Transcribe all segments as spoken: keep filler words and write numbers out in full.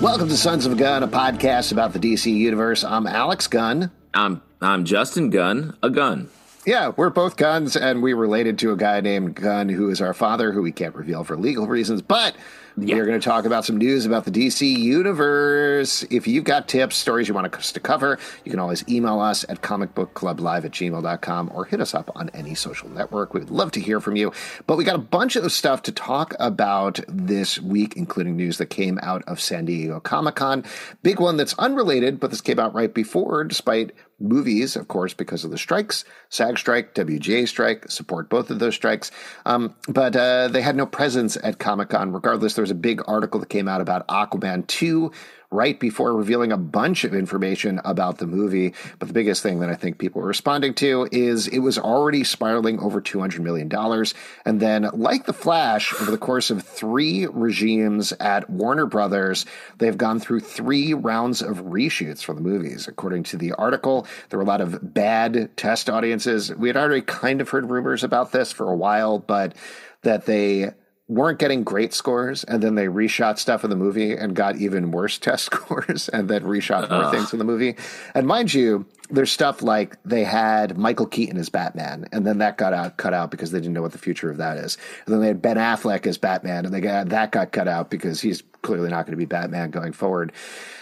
Welcome to Sons of a Gun, a podcast about the D C universe. I'm Alex Gunn. I'm I'm Justin Gunn, a gun. Yeah, we're both guns, and we related to a guy named Gunn, who is our father, who we can't reveal for legal reasons. But yeah. We're going to talk about some news about the D C universe. If you've got tips, stories you want us to cover, you can always email us at comic book club live at gmail dot com or hit us up on any social network. We would love to hear from you. But we got a bunch of stuff to talk about this week, including news that came out of San Diego Comic-Con. Big one that's unrelated, but this came out right before, despite movies, of course, because of the strikes, SAG strike, W G A strike, support both of those strikes. Um, but uh, they had no presence at Comic-Con. Regardless, there's a big article that came out about Aquaman two right before, revealing a bunch of information about the movie. But the biggest thing that I think people are responding to is it was already spiraling over two hundred million dollars. And then, like The Flash, over the course of three regimes at Warner Brothers, they've gone through three rounds of reshoots for the movies. According to the article, there were a lot of bad test audiences. We had already kind of heard rumors about this for a while, but that they weren't getting great scores, and then they reshot stuff in the movie and got even worse test scores, and then reshot more uh. things in the movie. And mind you, there's stuff like they had Michael Keaton as Batman, and then that got out, cut out because they didn't know what the future of that is. And then they had Ben Affleck as Batman, and they got, that got cut out because he's clearly not going to be Batman going forward.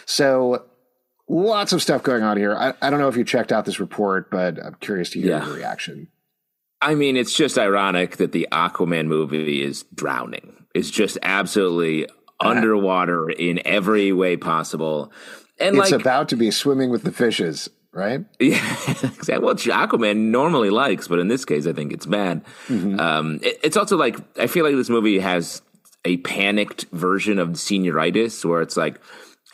So lots of stuff going on here. I, I don't know if you checked out this report, but I'm curious to hear yeah. your reaction. I mean, it's just ironic that the Aquaman movie is drowning. It's just absolutely uh, underwater in every way possible. And it's like, about to be swimming with the fishes, right? Yeah, exactly. Well, Aquaman normally likes, but in this case, I think it's bad. Mm-hmm. Um, it, it's also like, I feel like this movie has a panicked version of senioritis where it's like,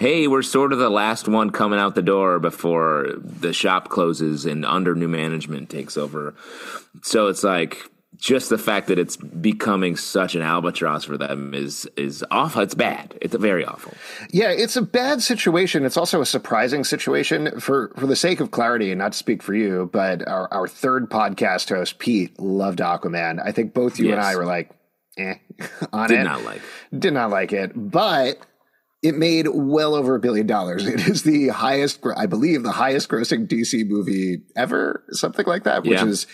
hey, we're sort of the last one coming out the door before the shop closes and under new management takes over. So it's like just the fact that it's becoming such an albatross for them is is awful. It's bad. It's very awful. Yeah, it's a bad situation. It's also a surprising situation. For for the sake of clarity, and not to speak for you, but our, our third podcast host, Pete, loved Aquaman. I think both you yes. and I were like, eh, on Did it. Did not like it. Did not like it. But it made well over a billion dollars. It is the highest, I believe, the highest grossing D C movie ever, something like that, which yeah. is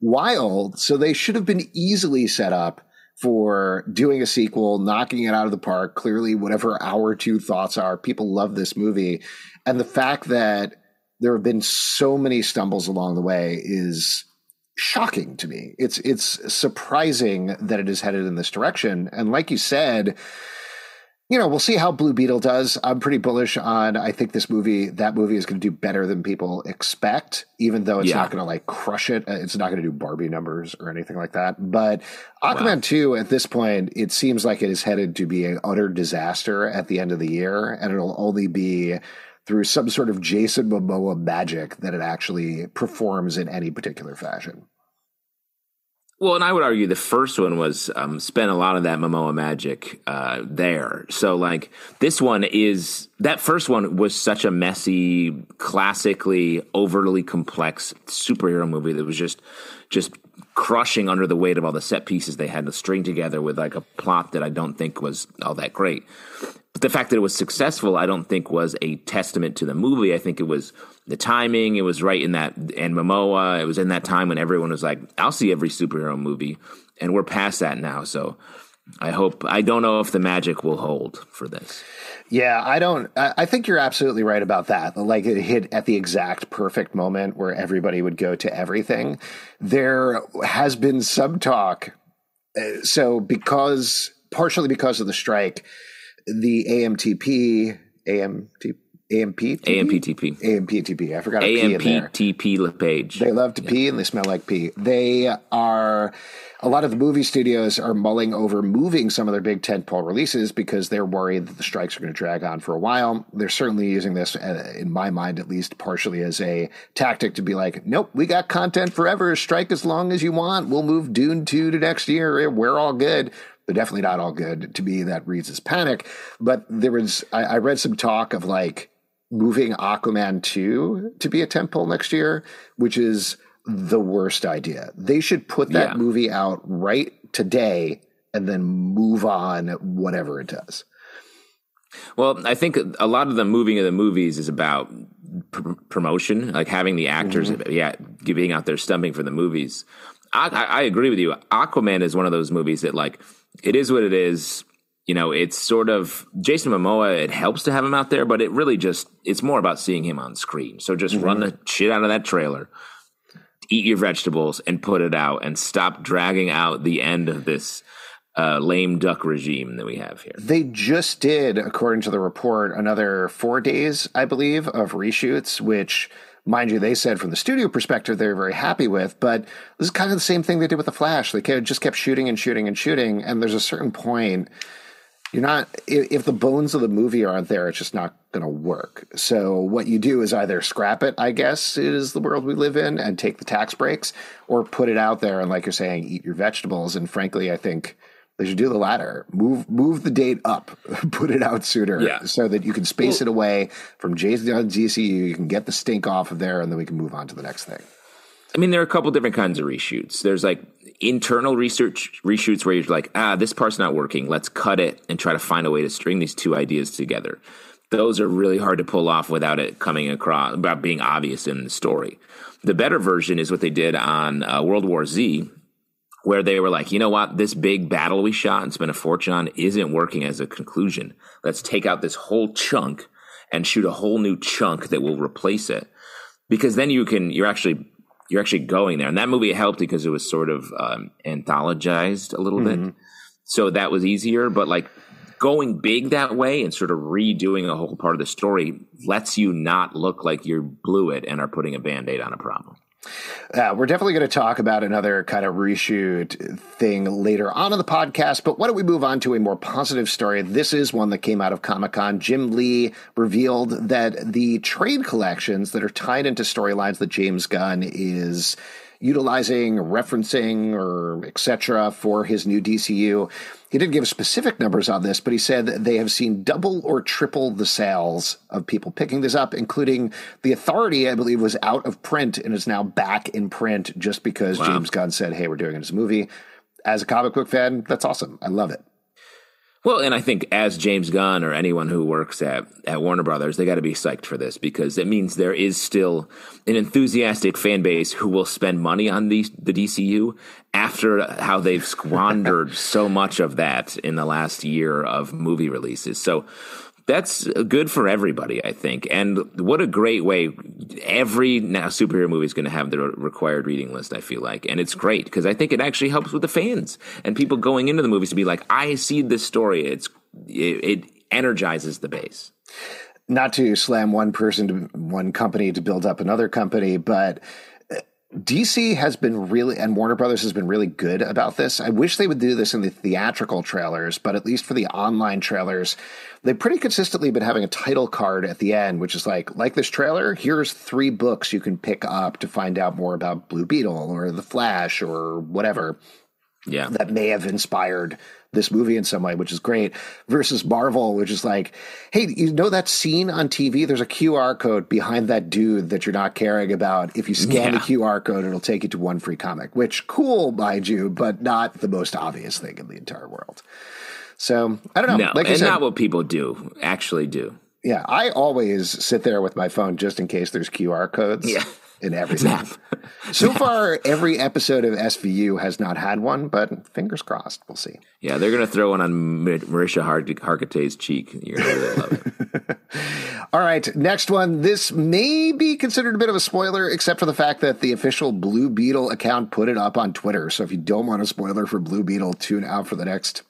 wild. So they should have been easily set up for doing a sequel, knocking it out of the park. Clearly, whatever our two thoughts are, people love this movie. And the fact that there have been so many stumbles along the way is shocking to me. It's, it's surprising that it is headed in this direction. And like you said, you know, we'll see how Blue Beetle does. I'm pretty bullish on, I think this movie, that movie is going to do better than people expect, even though it's yeah. not going to like crush it. It's not going to do Barbie numbers or anything like that. But Aquaman wow. two, at this point, it seems like it is headed to be an utter disaster at the end of the year. And it'll only be through some sort of Jason Momoa magic that it actually performs in any particular fashion. Well, and I would argue the first one was um, spent a lot of that Momoa magic uh, there. So, like, this one is – that first one was such a messy, classically overly complex superhero movie that was just just crushing under the weight of all the set pieces they had to string together with like a plot that I don't think was all that great. But the fact that it was successful, I don't think was a testament to the movie. I think it was the timing. It was right in that, and Momoa, it was in that time when everyone was like, I'll see every superhero movie, and we're past that now. So I hope, I don't know if the magic will hold for this. Yeah, I don't, I think you're absolutely right about that. Like it hit at the exact perfect moment where everybody would go to everything. There has been some talk. So because, partially because of the strike, the A M T P, A M T P, A M P T P, A M P T P, I forgot. A M P T P LePage. They love to yeah. pee and they smell like pee. They are... A lot of the movie studios are mulling over moving some of their big tentpole releases because they're worried that the strikes are going to drag on for a while. They're certainly using this, in my mind at least, partially as a tactic to be like, nope, we got content forever. Strike as long as you want. We'll move Dune two to next year. We're all good. They're definitely not all good. To me, that reads as panic. But there was, I, I read some talk of like moving Aquaman two to be a tentpole next year, which is the worst idea. They should put that yeah. movie out right today and then move on whatever it does. Well, I think a lot of the moving of the movies is about pr- promotion, like having the actors mm-hmm. yeah, being out there stumping for the movies. I, I, I agree with you. Aquaman is one of those movies that like, it is what it is. You know, it's sort of Jason Momoa. It helps to have him out there, but it really just, it's more about seeing him on screen. So just mm-hmm. run the shit out of that trailer. Eat your vegetables and put it out and stop dragging out the end of this uh, lame duck regime that we have here. They just did, according to the report, another four days, I believe, of reshoots, which, mind you, they said from the studio perspective, they were very happy with. But this is kind of the same thing they did with The Flash. They just kept shooting and shooting and shooting. And there's a certain point you're not, if the bones of the movie aren't there, it's just not going to work. So what you do is either scrap it, I guess, is the world we live in, and take the tax breaks, or put it out there and, like you're saying, eat your vegetables. And frankly, I think they should do the latter. Move move the date up, put it out sooner yeah. so that you can space well, it away from Jason Gunn, D C U. You can get the stink off of there and then we can move on to the next thing. I mean, there are a couple different kinds of reshoots. There's like internal research reshoots where you're like, ah, this part's not working. Let's cut it and try to find a way to string these two ideas together. Those are really hard to pull off without it coming across, about being obvious in the story. The better version is what they did on uh, World War Z, where they were like, you know what, this big battle we shot and spent a fortune on isn't working as a conclusion. Let's take out this whole chunk and shoot a whole new chunk that will replace it. Because then you can, you're actually... You're actually going there. And that movie helped because it was sort of um, anthologized a little mm-hmm. bit. So that was easier. But like going big that way and sort of redoing a whole part of the story lets you not look like you blew it and are putting a Band-Aid on a problem. Uh, we're definitely going to talk about another kind of reshoot thing later on in the podcast, but why don't we move on to a more positive story? This is one that came out of Comic-Con. Jim Lee revealed that the trade collections that are tied into storylines that James Gunn is utilizing, referencing, or et cetera for his new D C U. He didn't give specific numbers on this, but he said that they have seen double or triple the sales of people picking this up, including The Authority, I believe, was out of print and is now back in print just because wow. James Gunn said, hey, we're doing it as a movie. As a comic book fan, that's awesome. I love it. Well, and I think as James Gunn or anyone who works at, at Warner Brothers, they got to be psyched for this because it means there is still an enthusiastic fan base who will spend money on the, the D C U after how they've squandered so much of that in the last year of movie releases. So that's good for everybody, I think. And what a great way. Every now superhero movie is going to have their required reading list, I feel like. And it's great because I think it actually helps with the fans and people going into the movies to be like, I see this story. It's it, it energizes the base. Not to slam one person to one company to build up another company, but D C has been really, and Warner Brothers has been really good about this. I wish they would do this in the theatrical trailers, but at least for the online trailers, they've pretty consistently been having a title card at the end, which is like, like this trailer, here's three books you can pick up to find out more about Blue Beetle or The Flash or whatever. yeah. that may have inspired this movie in some way, which is great, versus Marvel, which is like, hey, you know that scene on T V? There's a Q R code behind that dude that you're not caring about. If you scan yeah. the Q R code, it'll take you to one free comic, which cool, mind you, but not the most obvious thing in the entire world. So I don't know. No, like I said, not what people do, actually do. Yeah, I always sit there with my phone just in case there's Q R codes. Yeah. In everything. Map. So Map. far, every episode of S V U has not had one, but fingers crossed. We'll see. Yeah, they're going to throw one on Marisha Hargitay's cheek. You're going to love it. All right, next one. This may be considered a bit of a spoiler, except for the fact that the official Blue Beetle account put it up on Twitter. So if you don't want a spoiler for Blue Beetle, tune out for the next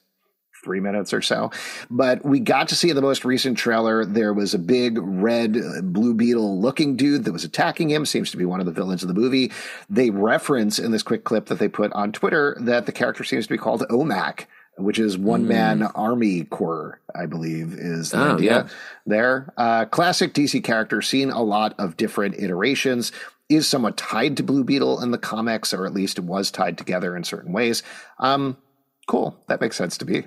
three minutes or so. But we got to see the most recent trailer. There was a big red Blue Beetle looking dude that was attacking him. Seems to be one of the villains of the movie. They reference in this quick clip that they put on Twitter that the character seems to be called O M A C, which is One Man mm. Army Corps, I believe, is the oh, idea yeah. there. Uh, classic D C character, seen a lot of different iterations, is somewhat tied to Blue Beetle in the comics, or at least it was tied together in certain ways. Um, Cool. That makes sense to me.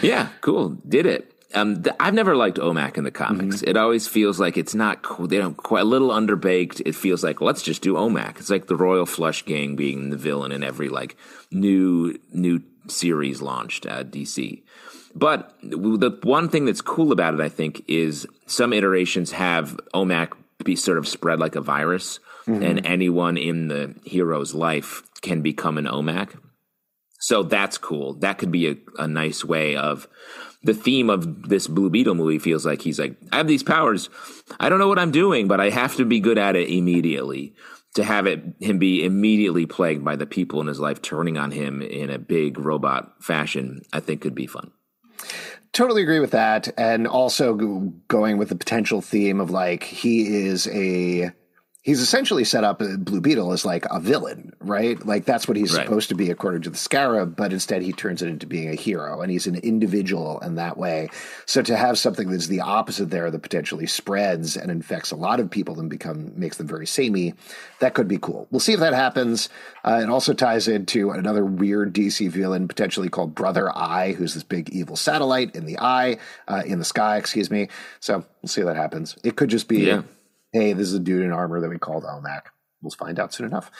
yeah, cool. Did it. Um, th- I've never liked O M A C in the comics. Mm-hmm. It always feels like it's not cool. They don't quite a little underbaked. It feels like, let's just do O M A C. It's like the Royal Flush Gang being the villain in every like new new series launched at D C. But the one thing that's cool about it, I think, is some iterations have O M A C be sort of spread like a virus, mm-hmm. and anyone in the hero's life can become an O M A C. So that's cool. That could be a, a nice way of the theme of this Blue Beetle movie feels like he's like, I have these powers. I don't know what I'm doing, but I have to be good at it immediately. To have it him be immediately plagued by the people in his life turning on him in a big robot fashion, I think could be fun. Totally agree with that. And also going with the potential theme of like, he is a... He's essentially set up Blue Beetle as like a villain, right? Like that's what he's right. supposed to be according to the Scarab, but instead he turns it into being a hero, and he's an individual in that way. So to have something that's the opposite there that potentially spreads and infects a lot of people and become makes them very samey, that could be cool. We'll see if that happens. Uh, it also ties into another weird D C villain potentially called Brother Eye, who's this big evil satellite in the eye, uh, in the sky, excuse me. So we'll see if that happens. It could just be... Yeah. Hey, this is a dude in armor that we called O M A C. We'll find out soon enough.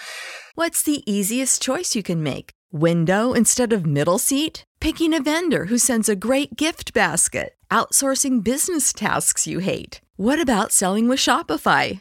What's the easiest choice you can make? Window instead of middle seat? Picking a vendor who sends a great gift basket? Outsourcing business tasks you hate? What about selling with Shopify?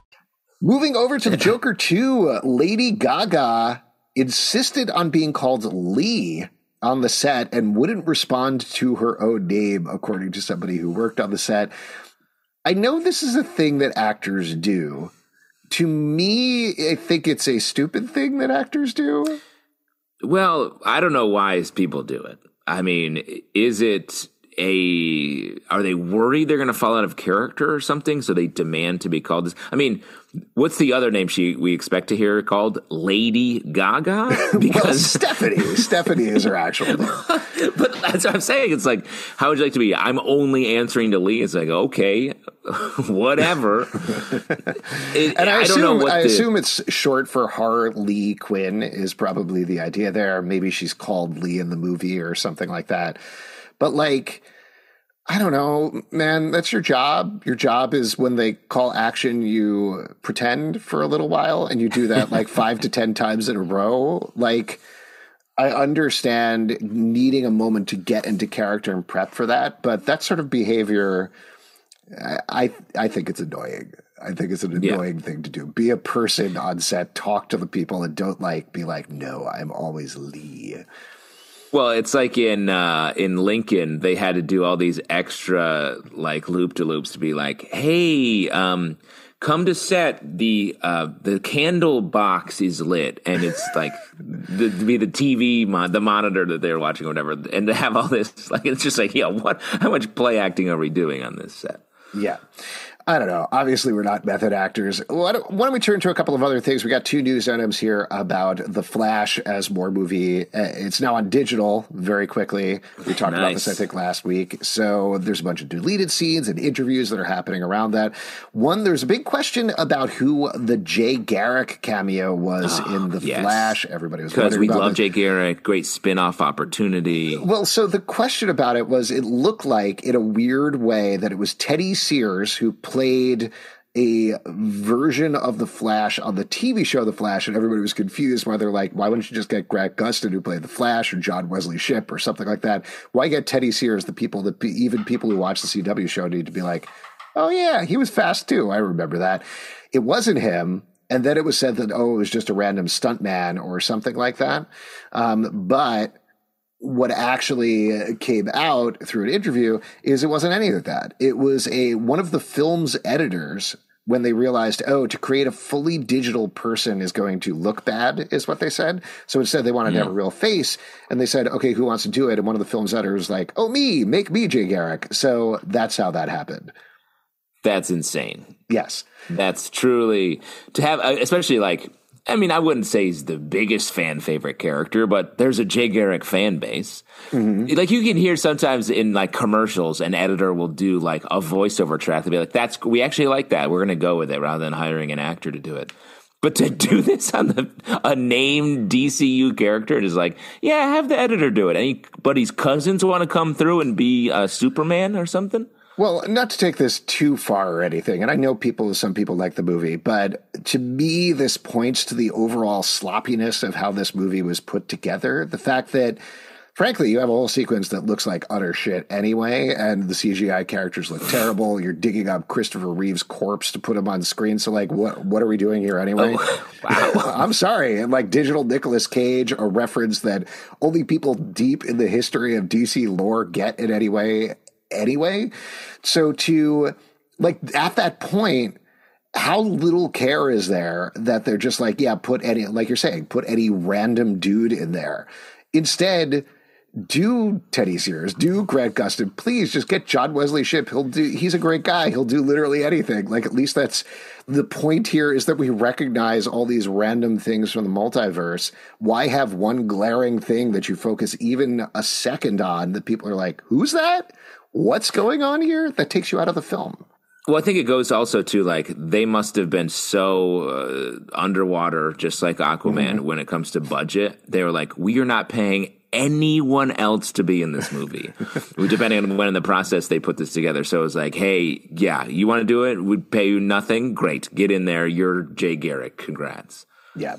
Moving over to the Joker two, Lady Gaga insisted on being called Lee on the set and wouldn't respond to her own name, according to somebody who worked on the set. I know this is a thing that actors do. To me, I think it's a stupid thing that actors do. Well, I don't know why people do it. I mean, is it a, are they worried they're going to fall out of character or something? So they demand to be called this. I mean, what's the other name she we expect to hear called? Lady Gaga? Because well, Stephanie. Stephanie is her actual name. But that's what I'm saying. It's like, how would you like to be? I'm only answering to Lee. It's like, okay, whatever. it, and I, I assume, don't know what I the, assume it's short for Harley Quinn is probably the idea there. Maybe she's called Lee in the movie or something like that. But like, I don't know, man, that's your job. Your job is when they call action, you pretend for a little while and you do that like five to ten times in a row. Like, I understand needing a moment to get into character and prep for that. But that sort of behavior, I I think it's annoying. I think it's an annoying yeah. thing to do. Be a person on set, talk to the people, and don't like be like, no, I'm always Lee. Well, it's like in uh, in Lincoln, they had to do all these extra like loop-de-loops to be like, hey, um, come to set. The uh, the candle box is lit, and it's like the, to be the T V, mon- the monitor that they're watching or whatever, and to have all this like it's just like, yeah, what? How much play acting are we doing on this set? Yeah. I don't know. Obviously, we're not method actors. Why don't, why don't we turn to a couple of other things? We got two news items here about The Flash as more movie. It's now on digital very quickly. We talked nice. about this, I think, last week. So there's a bunch of deleted scenes and interviews that are happening around that. One, there's a big question about who the Jay Garrick cameo was oh, in The yes. Flash. Everybody was wondering about it. Because we love Jay Garrick. Great spin-off opportunity. Well, so the question about it was it looked like, in a weird way, that it was Teddy Sears who played played a version of The Flash on the T V show The Flash, and everybody was confused why they're like, why wouldn't you just get Grant Gustin who played The Flash or John Wesley Shipp or something like that? Why get Teddy Sears, the people that be, even people who watch the C W show need to be like, oh yeah, he was fast too. I remember that. It wasn't him. And then it was said that, oh, it was just a random stuntman or something like that. Um, but what actually came out through an interview is it wasn't any of that. It was a one of the film's editors when they realized, oh, to create a fully digital person is going to look bad, is what they said. So instead they wanted yeah. to have a real face. And they said, okay, who wants to do it? And one of the film's editors was like, oh, me, make me Jay Garrick. So that's how that happened. That's insane. Yes. That's truly to have, especially like, I mean, I wouldn't say he's the biggest fan favorite character, but there's a Jay Garrick fan base. Mm-hmm. Like you can hear sometimes in like commercials, an editor will do like a voiceover track to be like, "That's we actually like that. We're going to go with it," rather than hiring an actor to do it. But to do this on the a named D C U character, it is like, yeah, have the editor do it. Anybody's cousins want to come through and be uh, Superman or something? Well, not to take this too far or anything, and I know people, some people like the movie, but to me, this points to the overall sloppiness of how this movie was put together. The fact that, frankly, you have a whole sequence that looks like utter shit anyway, and the C G I characters look terrible. You're digging up Christopher Reeve's corpse to put him on screen. So, like, what what are we doing here anyway? Oh, wow. I'm sorry. And, like, digital Nicolas Cage, a reference that only people deep in the history of D C lore get in any way. Anyway, so to like at that point, how little care is there that they're just like, yeah, put any, like you're saying, put any random dude in there. Instead, do Teddy Sears, do Grant Gustin, please just get John Wesley Shipp. He'll do, he's a great guy. He'll do literally anything. Like, at least that's the point here is that we recognize all these random things from the multiverse. Why have one glaring thing that you focus even a second on that people are like, who's that? What's going on here that takes you out of the film? Well, I think it goes also to, like, they must have been so uh, underwater, just like Aquaman, mm-hmm. when it comes to budget. They were like, we are not paying anyone else to be in this movie, depending on when in the process they put this together. So it was like, hey, yeah, you want to do it? We'd pay you nothing. Great. Get in there. You're Jay Garrick. Congrats. Yeah.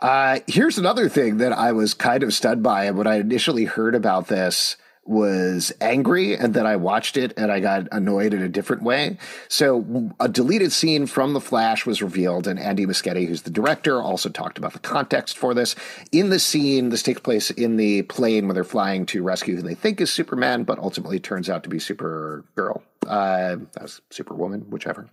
Uh, here's another thing that I was kind of stunned by when I initially heard about this. Was angry, and then I watched it and I got annoyed in a different way. So a deleted scene from The Flash was revealed, and Andy Muschietti, who's the director, also talked about the context for this. In the scene, this takes place in the plane where they're flying to rescue who they think is Superman, but ultimately turns out to be Supergirl. Uh, that was Superwoman, which whichever.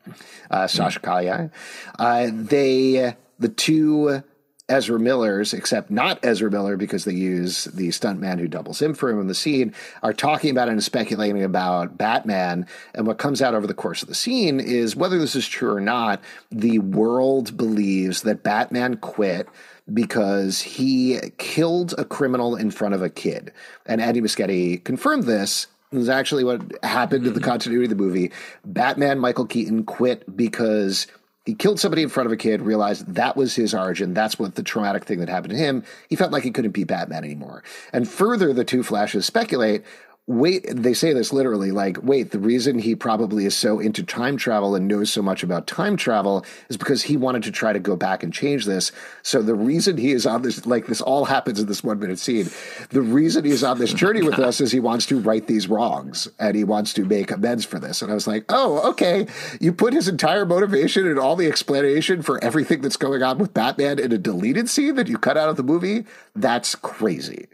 Uh, Sasha Kalyai. Uh, they, the two Ezra Miller's, except not Ezra Miller because they use the stuntman who doubles him for him in the scene, are talking about and speculating about Batman. And what comes out over the course of the scene is, whether this is true or not, the world believes that Batman quit because he killed a criminal in front of a kid. And Andy Muschietti confirmed this. It was actually what happened to the continuity of the movie. Batman Michael Keaton quit because he killed somebody in front of a kid, realized that was his origin. That's what the traumatic thing that happened to him. He felt like he couldn't be Batman anymore. And further, the two Flashes speculate, wait, they say this literally, like, wait, the reason he probably is so into time travel and knows so much about time travel is because he wanted to try to go back and change this. So the reason he is on this, like, this all happens in this one minute scene. The reason he's on this journey with us is he wants to right these wrongs and he wants to make amends for this. And I was like, oh, okay. You put his entire motivation and all the explanation for everything that's going on with Batman in a deleted scene that you cut out of the movie? That's crazy.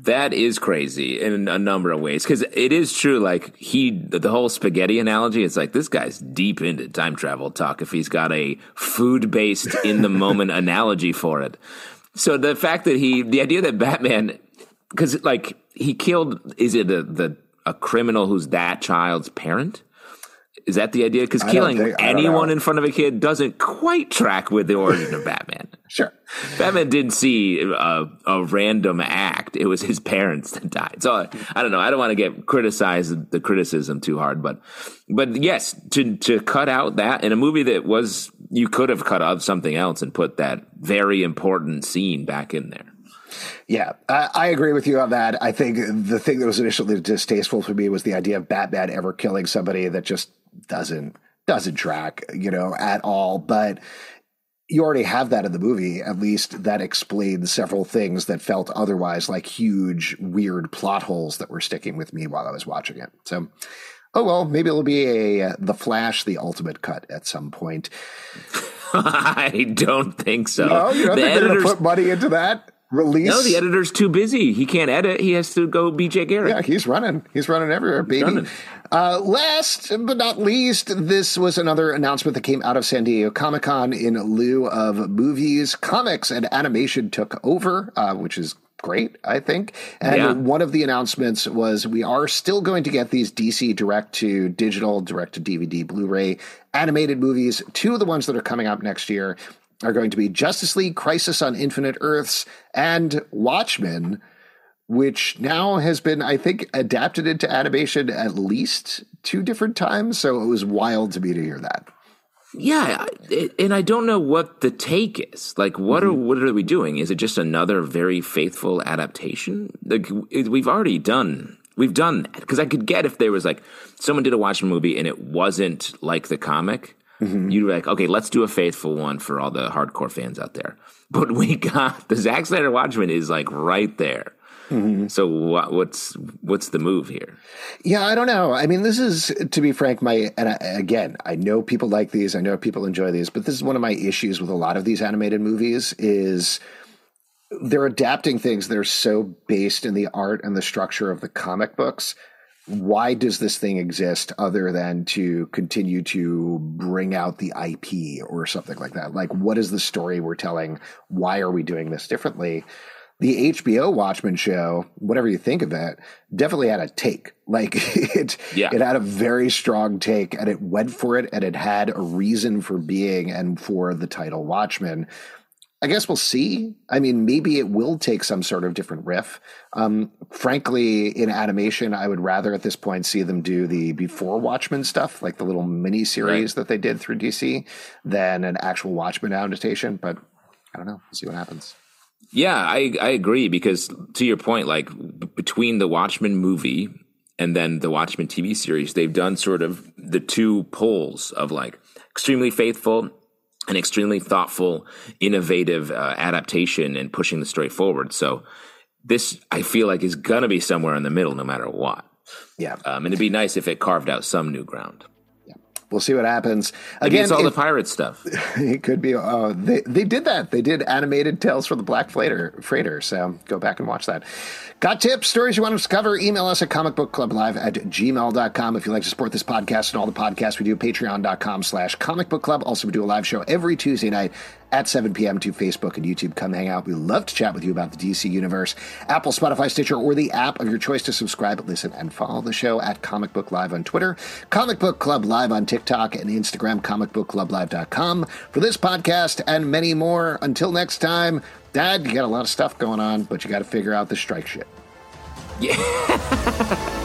That is crazy in a number of ways, because it is true. Like, he, the whole spaghetti analogy, it's like this guy's deep into time travel talk if he's got a food based in the moment analogy for it. So the fact that he, the idea that Batman, because like he killed, is it a, the, a criminal who's that child's parent? Is that the idea? Because killing think, anyone in front of a kid doesn't quite track with the origin of Batman. Sure. Batman didn't see a, a random act. It was his parents that died. So I, I don't know. I don't want to get criticized, the criticism too hard. But but yes, to, to cut out that in a movie that was, you could have cut out something else and put that very important scene back in there. Yeah, I, I agree with you on that. I think the thing that was initially distasteful for me was the idea of Batman ever killing somebody. That just doesn't doesn't track, you know, at all. But you already have that in the movie. At least that explains several things that felt otherwise like huge, weird plot holes that were sticking with me while I was watching it. So, oh well, maybe it'll be a The Flash, the ultimate cut at some point. I don't think so. No, you don't the think editors- they're going to put money into that? Release? No, the editor's too busy. He can't edit. He has to go be Jay Garrick. Yeah, he's running. He's running everywhere, baby. Running. Uh, last but not least, this was another announcement that came out of San Diego Comic-Con. In lieu of movies, comics and animation took over, uh, which is great, I think. And yeah. One of the announcements was we are still going to get these D C direct-to-digital, direct-to-D V D, Blu-ray animated movies. Two of the ones that are coming up next year are going to be Justice League, Crisis on Infinite Earths, and Watchmen, which now has been, I think, adapted into animation at least two different times. So it was wild to me to hear that. Yeah, and I don't know what the take is. Like, what mm-hmm. are what are we doing? Is it just another very faithful adaptation? Like, we've already done... We've done that. Because I could get if there was, like, someone did a Watchmen movie and it wasn't like the comic... Mm-hmm. You'd be like, okay, let's do a faithful one for all the hardcore fans out there. But we got the Zack Snyder Watchmen is like right there. Mm-hmm. So what, what's what's the move here? Yeah, I don't know. I mean, this is, to be frank, my and I, again, I know people like these. I know people enjoy these, but this is one of my issues with a lot of these animated movies is they're adapting things that are so based in the art and the structure of the comic books. Why does this thing exist other than to continue to bring out the I P or something like that? Like, what is the story we're telling? Why are we doing this differently? The H B O Watchmen show, whatever you think of it, definitely had a take. Like, it, yeah. it had a very strong take, and it went for it, and it had a reason for being and for the title Watchmen. I guess we'll see. I mean, maybe it will take some sort of different riff. Um, frankly, in animation, I would rather at this point see them do the before Watchmen stuff, like the little mini series right. that they did through D C, than an actual Watchmen adaptation. But I don't know. We'll see what happens. Yeah, I, I agree. Because to your point, like b- between the Watchmen movie and then the Watchmen T V series, they've done sort of the two poles of like extremely faithful an extremely thoughtful, innovative uh, adaptation and pushing the story forward. So this, I feel like, is going to be somewhere in the middle no matter what. Yeah. Um, and it'd be nice if it carved out some new ground. Yeah. We'll see what happens. Again, it's all it, the pirate stuff. It could be. Uh, they, they did that. They did animated Tales from the Black Freighter. So go back and watch that. Got tips, stories you want us to cover? Email us at comic book club live at gmail dot com. If you'd like to support this podcast and all the podcasts we do, patreon dot com slash comic book club. Also, we do a live show every Tuesday night at seven p.m. to Facebook and YouTube. Come hang out. We love to chat with you about the D C Universe, Apple, Spotify, Stitcher, or the app of your choice to subscribe, listen, and follow the show at Comic Book Live on Twitter, Comic Book Club Live on TikTok and Instagram, comic book club live dot com for this podcast and many more. Until next time, Dad, you got a lot of stuff going on, but you got to figure out the strike shit. Yeah.